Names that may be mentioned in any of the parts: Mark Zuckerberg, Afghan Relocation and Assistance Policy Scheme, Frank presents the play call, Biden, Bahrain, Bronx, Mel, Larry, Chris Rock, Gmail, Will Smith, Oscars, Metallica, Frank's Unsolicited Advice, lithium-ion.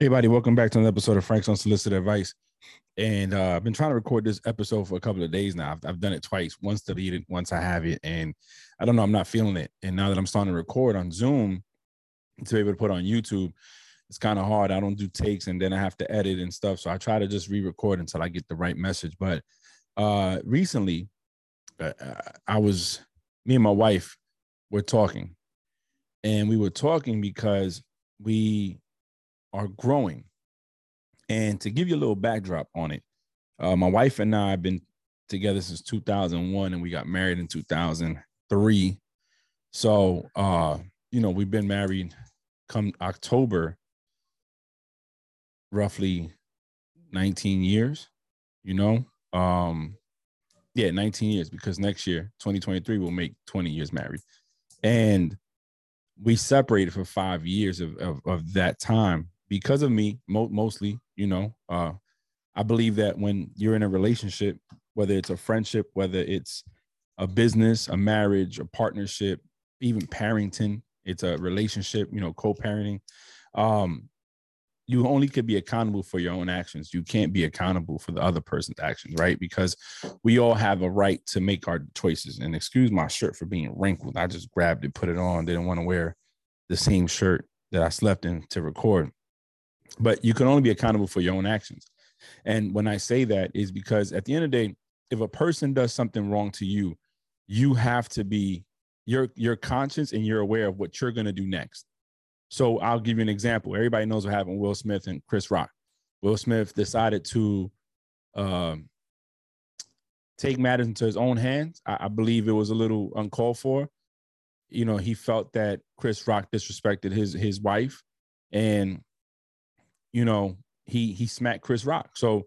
Hey everybody, welcome back to another episode of Frank's Unsolicited Advice. And I've been trying to record this episode for a couple of days now. I've done it twice, once deleted, once I have it. And I don't know, I'm not feeling it. And now that I'm starting to record on Zoom to be able to put on YouTube, it's kind of hard. I don't do takes and then I have to edit and stuff. So I try to just re-record until I get the right message. But recently, me and my wife were talking. And we were talking because we are growing. And to give you a little backdrop on it, my wife and I have been together since 2001 and we got married in 2003. So, you know, we've been married come October, roughly 19 years, you know? 19 years, because next year, 2023, we'll make 20 years married. And we separated for 5 years of that time because of me, mostly, you know. I believe that when you're in a relationship, whether it's a friendship, whether it's a business, a marriage, a partnership, even parenting, it's a relationship, you know, co-parenting. You only could be accountable for your own actions. You can't be accountable for the other person's actions, right? Because we all have a right to make our choices. And excuse my shirt for being wrinkled. I just grabbed it, put it on. Didn't want to wear the same shirt that I slept in to record. But you can only be accountable for your own actions. And when I say that is because at the end of the day, if a person does something wrong to you, you have to be your conscience and you're aware of what you're going to do next. So I'll give you an example. Everybody knows what happened with Will Smith and Chris Rock. Will Smith decided to take matters into his own hands. I believe it was a little uncalled for. You know, he felt that Chris Rock disrespected his wife, and you know he smacked Chris Rock. So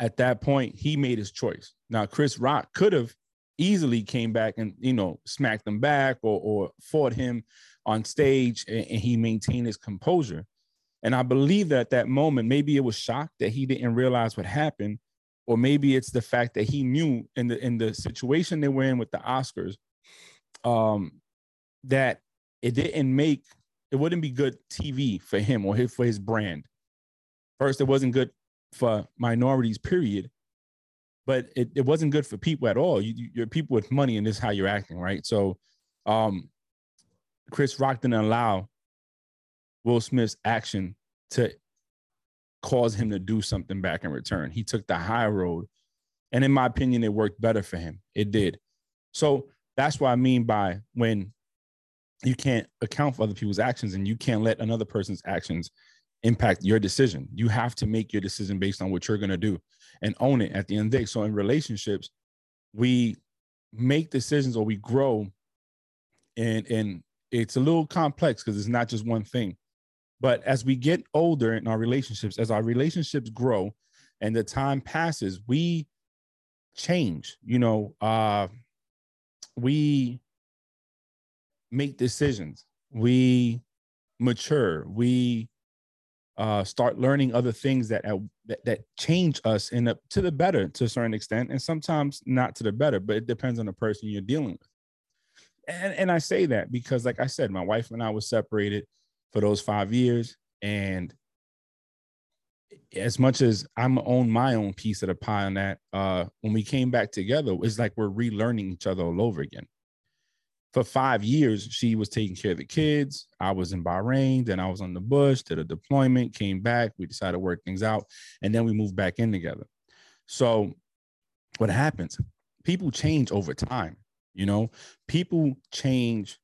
at that point, he made his choice. Now Chris Rock could have easily came back and, you know, smacked him back or fought him on stage, and he maintained his composure. And I believe that at that moment, maybe it was shock that he didn't realize what happened, or maybe it's the fact that he knew in the situation they were in with the Oscars, that it wouldn't be good TV for him or for his brand. First, it wasn't good for minorities, period. But it wasn't good for people at all. You're people with money, and this is how you're acting, right? So Chris Rock didn't allow Will Smith's action to cause him to do something back in return. He took the high road. And in my opinion, it worked better for him. It did. So that's what I mean by when you can't account for other people's actions and you can't let another person's actions impact your decision. You have to make your decision based on what you're going to do and own it at the end of the day. So in relationships, we make decisions or we grow, and it's a little complex because it's not just one thing. But as we get older in our relationships, as our relationships grow and the time passes, we change, you know, we make decisions, we mature, we start learning other things that change us to the better to a certain extent, and sometimes not to the better, but it depends on the person you're dealing with. And I say that because, like I said, my wife and I were separated for those 5 years, and as much as I'm on my own piece of the pie on that, when we came back together, it's like we're relearning each other all over again. For 5 years, she was taking care of the kids. I was in Bahrain. Then I was on the bush, did a deployment, came back. We decided to work things out. And then we moved back in together. So what happens? People change over time. You know, people change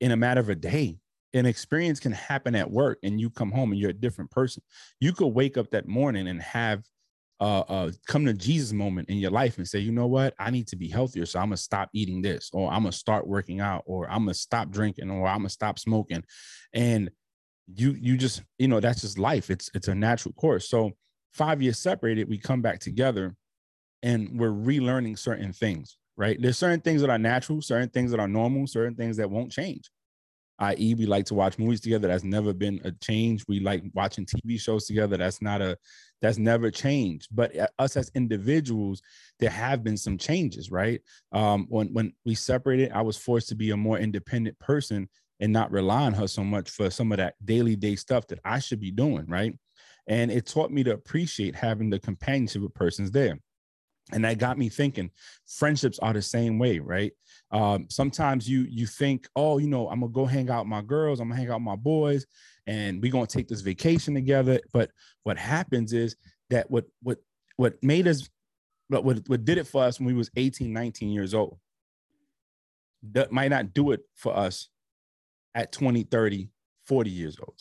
in a matter of a day. An experience can happen at work and you come home and you're a different person. You could wake up that morning and have a come to Jesus moment in your life and say, you know what, I need to be healthier. So I'm going to stop eating this, or I'm going to start working out, or I'm going to stop drinking, or I'm going to stop smoking. And you just, you know, that's just life. It's a natural course. So 5 years separated, we come back together and we're relearning certain things, right? There's certain things that are natural, certain things that are normal, certain things that won't change. I.e., we like to watch movies together. That's never been a change. We like watching TV shows together. That's never changed. But us as individuals, there have been some changes, right? When we separated, I was forced to be a more independent person and not rely on her so much for some of that daily day stuff that I should be doing, right? And it taught me to appreciate having the companionship of persons there. And that got me thinking friendships are the same way, right? Sometimes you think, oh, you know, I'm going to go hang out with my girls. I'm going to hang out with my boys and we're going to take this vacation together. But what happens is that what made us, what did it for us when we was 18, 19 years old, that might not do it for us at 20, 30, 40 years old.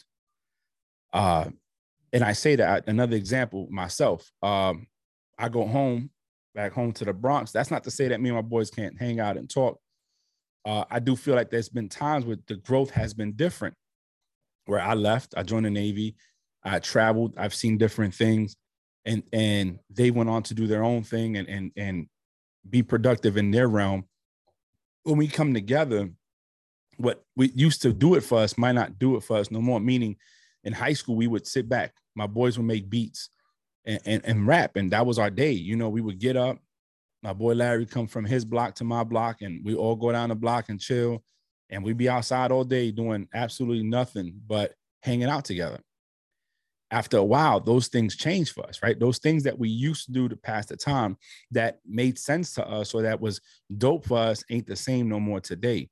And I say that another example myself, I go back home to the Bronx. That's not to say that me and my boys can't hang out and talk. I do feel like there's been times where the growth has been different, where I left, I joined the Navy, I traveled, I've seen different things, and they went on to do their own thing and be productive in their realm. When we come together, what we used to do it for us might not do it for us no more. Meaning in high school, we would sit back. My boys would make beats and rap. And that was our day. You know, we would get up. My boy Larry come from his block to my block and we all go down the block and chill. And we'd be outside all day doing absolutely nothing but hanging out together. After a while, those things changed for us, right? Those things that we used to do to pass the time that made sense to us or that was dope for us ain't the same no more today.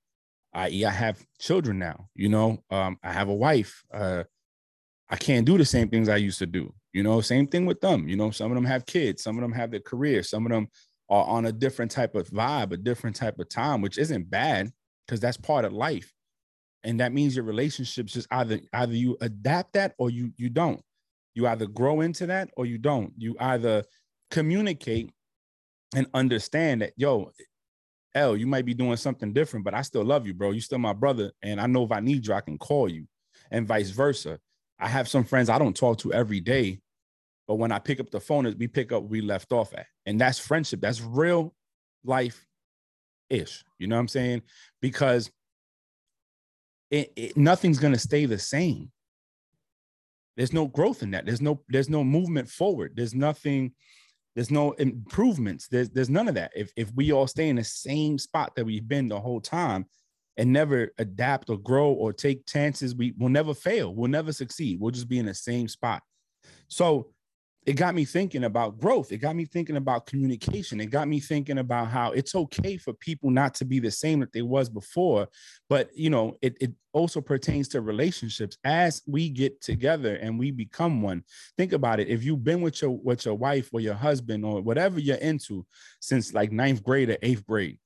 I.e., I have children now, you know, I have a wife. I can't do the same things I used to do. You know, same thing with them. You know, some of them have kids, some of them have their career, some of them are on a different type of vibe, a different type of time, which isn't bad because that's part of life. And that means your relationships is either you adapt that or you don't. You either grow into that or you don't. You either communicate and understand that, yo, L, you might be doing something different, but I still love you, bro. You still my brother. And I know if I need you, I can call you, and vice versa. I have some friends I don't talk to every day, but when I pick up the phone, we pick up where we left off at. And that's friendship. That's real life-ish. You know what I'm saying? Because nothing's going to stay the same. There's no growth in that. There's no movement forward. There's nothing. There's no improvements. There's none of that. If we all stay in the same spot that we've been the whole time, and never adapt or grow or take chances, we will never fail. We'll never succeed. We'll just be in the same spot. So it got me thinking about growth. It got me thinking about communication. It got me thinking about how it's okay for people not to be the same that they was before. But, you know, it also pertains to relationships. As we get together and we become one, think about it. If you've been with your wife or your husband or whatever you're into since like 9th grade or 8th grade,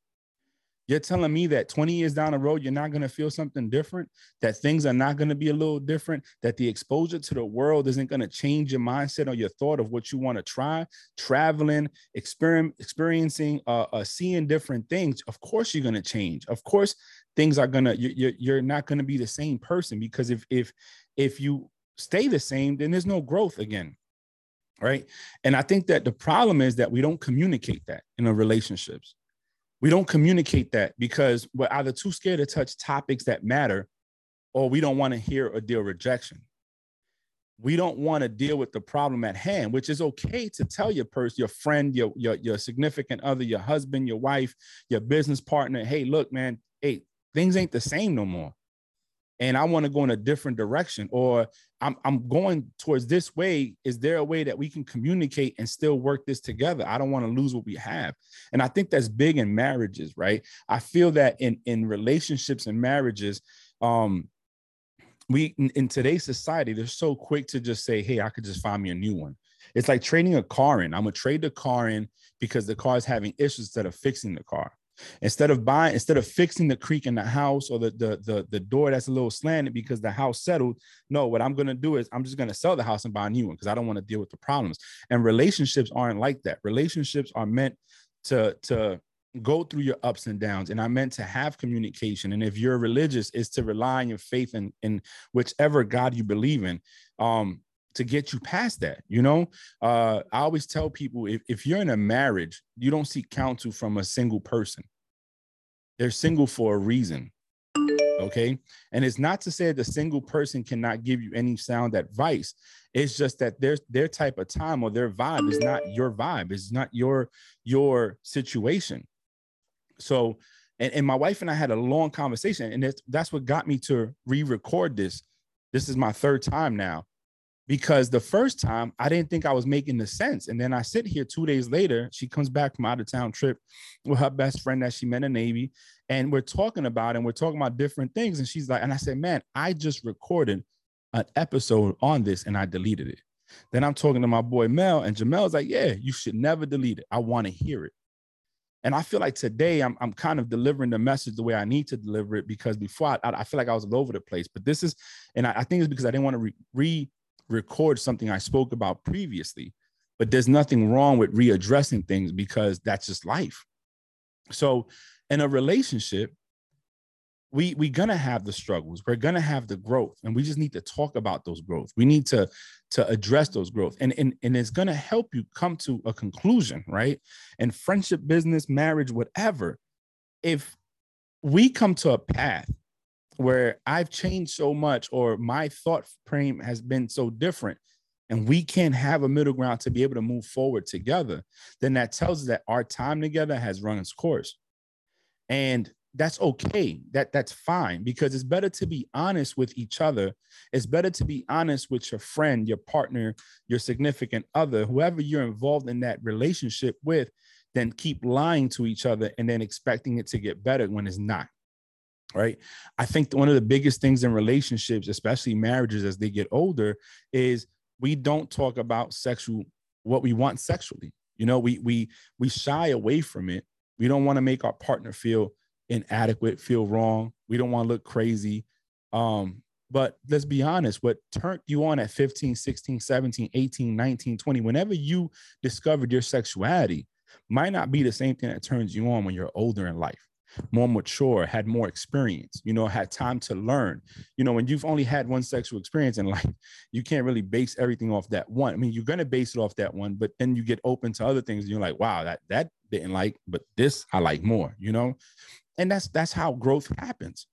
you're telling me that 20 years down the road, you're not going to feel something different, that things are not going to be a little different, that the exposure to the world isn't going to change your mindset or your thought of what you want to try, traveling, experiencing, seeing different things. Of course, you're going to change. Of course, things are going to, you're not going to be the same person, because if you stay the same, then there's no growth again. Right. And I think that the problem is that we don't communicate that in our relationships. We don't communicate that because we're either too scared to touch topics that matter, or we don't want to hear or deal rejection. We don't want to deal with the problem at hand, which is okay to tell your person, your friend, your significant other, your husband, your wife, your business partner, hey, look, man, hey, things ain't the same no more. And I want to go in a different direction, or I'm going towards this way. Is there a way that we can communicate and still work this together? I don't want to lose what we have. And I think that's big in marriages, right? I feel that in relationships and marriages, in today's society, they're so quick to just say, hey, I could just find me a new one. It's like trading a car in. I'm going to trade the car in because the car is having issues instead of fixing the car. Instead of fixing the creak in the house or the door that's a little slanted because the house settled, no, what I'm going to do is I'm just going to sell the house and buy a new one because I don't want to deal with the problems. And relationships aren't like that. Relationships are meant to go through your ups and downs, and are meant to have communication. And if you're religious, it's to rely on your faith in whichever God you believe in, to get you past that. You know, I always tell people, if you're in a marriage, you don't seek counsel from a single person. They're single for a reason. Okay. And it's not to say that the single person cannot give you any sound advice. It's just that their type of time or their vibe is not your vibe. It's not your situation. So, and my wife and I had a long conversation, and that's what got me to re-record this. This is my third time now. because the first time I didn't think I was making the sense. And then I sit here 2 days later, she comes back from out of town trip with her best friend that she met in the Navy. And we're talking about, different things. And she's like, and I said, man, I just recorded an episode on this and I deleted it. Then I'm talking to my boy Mel, and Jamel's like, yeah, you should never delete it. I want to hear it. And I feel like today I'm kind of delivering the message the way I need to deliver it, because before I feel like I was all over the place. But this is, and I think it's because I didn't want to re-record something I spoke about previously. But there's nothing wrong with readdressing things, because that's just life. So in a relationship, we're going to have the struggles. We're going to have the growth, and we just need to talk about those growth. We need to address those growth, and it's going to help you come to a conclusion, right? And friendship, business, marriage, whatever. If we come to a path where I've changed so much, or my thought frame has been so different, and we can't have a middle ground to be able to move forward together, then that tells us that our time together has run its course. And that's okay. That's fine, because it's better to be honest with each other. It's better to be honest with your friend, your partner, your significant other, whoever you're involved in that relationship with, than keep lying to each other and then expecting it to get better when it's not. Right. I think one of the biggest things in relationships, especially marriages as they get older, is we don't talk about what we want sexually. You know, we shy away from it. We don't want to make our partner feel inadequate, feel wrong. We don't want to look crazy. But let's be honest, what turned you on at 15, 16, 17, 18, 19, 20, whenever you discovered your sexuality, might not be the same thing that turns you on when you're older in life, more mature, had more experience, you know, had time to learn. You know, when you've only had one sexual experience in life, you can't really base everything off that one. I mean, you're going to base it off that one, but then you get open to other things and you're like, wow, that didn't like, but this I like more, you know? And that's how growth happens.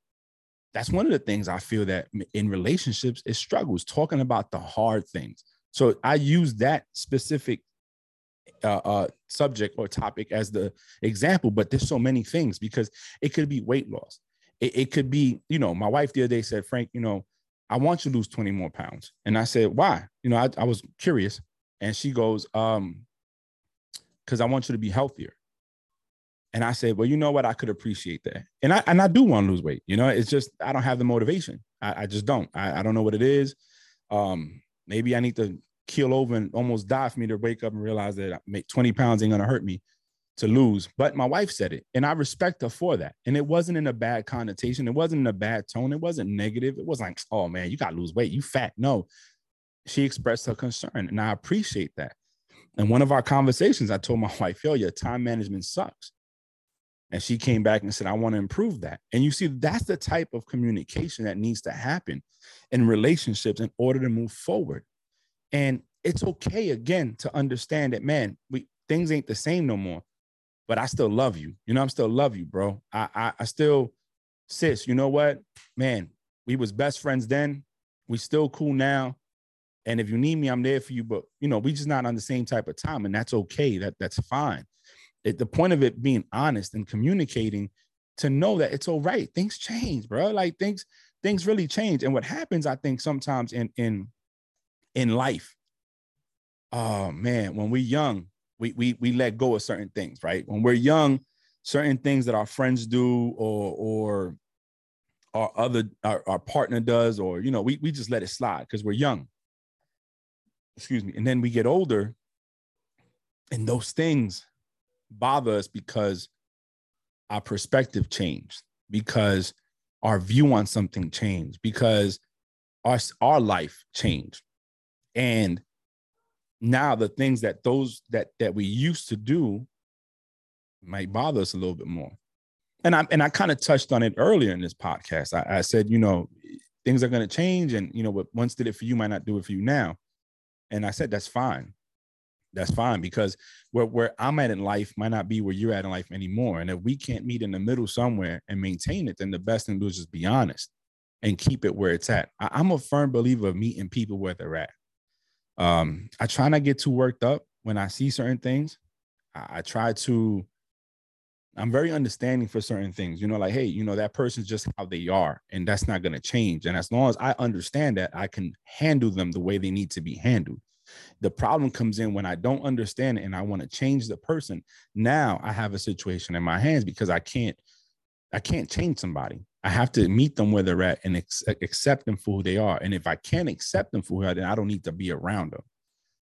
That's one of the things I feel that in relationships is struggles, talking about the hard things. So I use that specific subject or topic as the example, but there's so many things, because it could be weight loss. It could be, you know, my wife the other day said, Frank, you know, I want you to lose 20 more pounds. And I said, why? You know, I was curious. And she goes, because I want you to be healthier. And I said, well, you know what? I could appreciate that. And I do want to lose weight. You know, it's just, I don't have the motivation. I just don't. I don't know what it is. Maybe I need to keel over and almost die for me to wake up and realize that 20 pounds ain't going to hurt me to lose. But my wife said it, and I respect her for that. And it wasn't in a bad connotation. It wasn't in a bad tone. It wasn't negative. It wasn't like, oh man, you got to lose weight. You fat. No, she expressed her concern, and I appreciate that. In one of our conversations, I told my wife, yo, your time management sucks. And she came back and said, I want to improve that. And you see, that's the type of communication that needs to happen in relationships in order to move forward. And it's okay, again, to understand that, man, things ain't the same no more, but I still love you. You know, I'm still love you, bro. I still, sis, you know what, man, we was best friends then. We still cool now. And if you need me, I'm there for you. But, you know, we just not on the same type of time, and that's okay. That's fine. The point of it being honest and communicating to know that it's all right. Things change, bro. Like things really change. And what happens, I think, sometimes in life, oh man, when we're young, we let go of certain things, right? When we're young, certain things that our friends do or our partner does, or, you know, we just let it slide because we're young. Excuse me. And then we get older, and those things bother us because our perspective changed, because our view on something changed, because our life changed. And now the things that we used to do might bother us a little bit more. And I kind of touched on it earlier in this podcast. I said, you know, things are going to change, and, you know, what once did it for you might not do it for you now. And I said, that's fine. That's fine, because where I'm at in life might not be where you're at in life anymore. And if we can't meet in the middle somewhere and maintain it, then the best thing to do is just be honest and keep it where it's at. I'm a firm believer of meeting people where they're at. I try not to get too worked up when I see certain things. I try to, I'm very understanding for certain things, you know, like, hey, you know, that person's just how they are, and that's not going to change. And as long as I understand that, I can handle them the way they need to be handled. The problem comes in when I don't understand it and I want to change the person. Now I have a situation in my hands because I can't change somebody. I have to meet them where they're at and accept them for who they are. And if I can't accept them for who they are, then I don't need to be around them.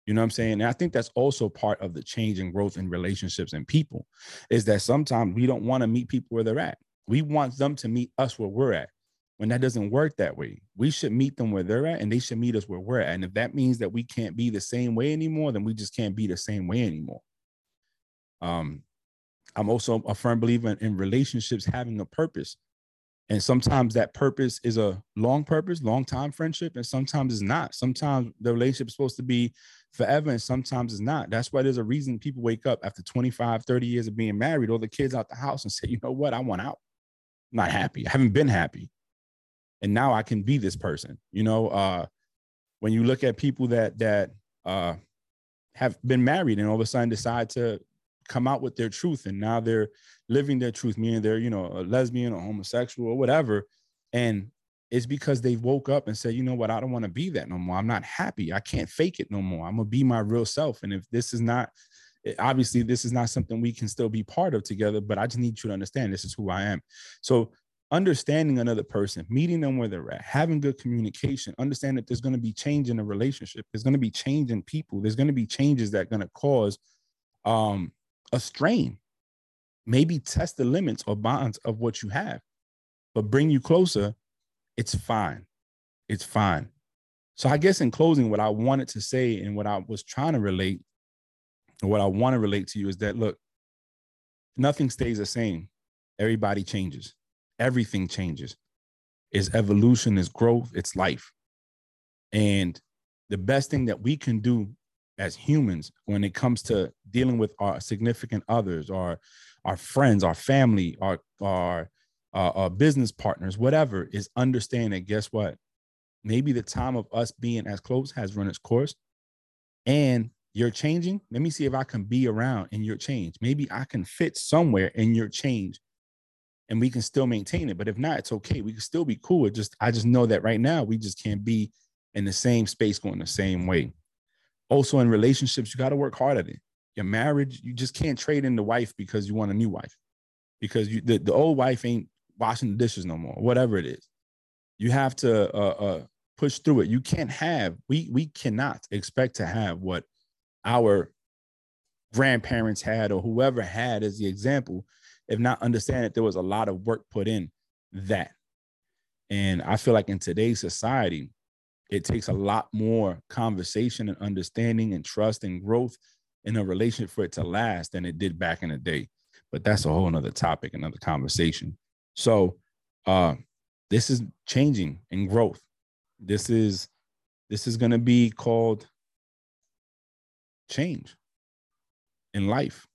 You know what I'm saying? And I think that's also part of the change and growth in relationships and people, is that sometimes we don't want to meet people where they're at. We want them to meet us where we're at. When that doesn't work that way, we should meet them where they're at and they should meet us where we're at. And if that means that we can't be the same way anymore, then we just can't be the same way anymore. I'm also a firm believer in relationships having a purpose. And sometimes that purpose is a long purpose, long time friendship. And sometimes it's not. Sometimes the relationship is supposed to be forever and sometimes it's not. That's why there's a reason people wake up after 25, 30 years of being married, all the kids out the house, and say, you know what? I want out. I'm not happy. I haven't been happy. And now I can be this person. You know, when you look at people that have been married and all of a sudden decide to come out with their truth, and now they're living their truth, meaning they're, you know, a lesbian or homosexual or whatever. And it's because they woke up and said, you know what? I don't want to be that no more. I'm not happy. I can't fake it no more. I'm going to be my real self. And if this is not, obviously this is not something we can still be part of together, but I just need you to understand this is who I am. So understanding another person, meeting them where they're at, having good communication, understand that there's going to be change in a relationship. There's going to be change in people. There's going to be changes that are going to cause a strain. Maybe test the limits or bonds of what you have, but bring you closer. It's fine. It's fine. So I guess in closing, what I wanted to say and what I was trying to relate, or what I want to relate to you, is that, look, nothing stays the same. Everybody changes. Everything changes. It's evolution, it's growth, it's life. And the best thing that we can do as humans when it comes to dealing with our significant others, or our friends, our family, our business partners, whatever, is understand that, guess what? Maybe the time of us being as close has run its course, and you're changing. Let me see if I can be around in your change. Maybe I can fit somewhere in your change, and we can still maintain it. But if not, it's okay. We can still be cool. I just know that right now we just can't be in the same space going the same way. Also, in relationships, you got to work hard at it. Your marriage, you just can't trade in the wife because you want a new wife, because the old wife ain't washing the dishes no more, whatever it is. You have to push through it. You can't have, we cannot expect to have what our grandparents had or whoever had as the example, if not understand that there was a lot of work put in that. And I feel like in today's society, it takes a lot more conversation and understanding and trust and growth in a relationship for it to last than it did back in the day. But that's a whole nother topic, another conversation. So this is changing and growth. This is going to be called change in life,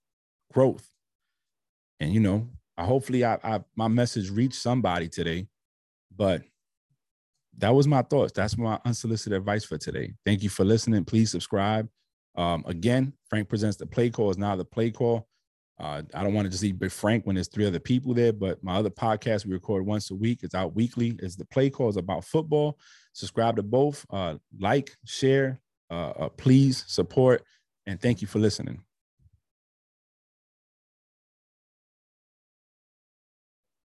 growth. And, you know, hopefully my message reached somebody today, but that was my thoughts. That's my unsolicited advice for today. Thank you for listening. Please subscribe. Again, Frank Presents the Play Call is now the Play Call. I don't want to just leave Big Frank when there's three other people there, but my other podcast we record once a week. It's out weekly. It's the Play Call. It's about football. Subscribe to both. Like, share, please support, and thank you for listening.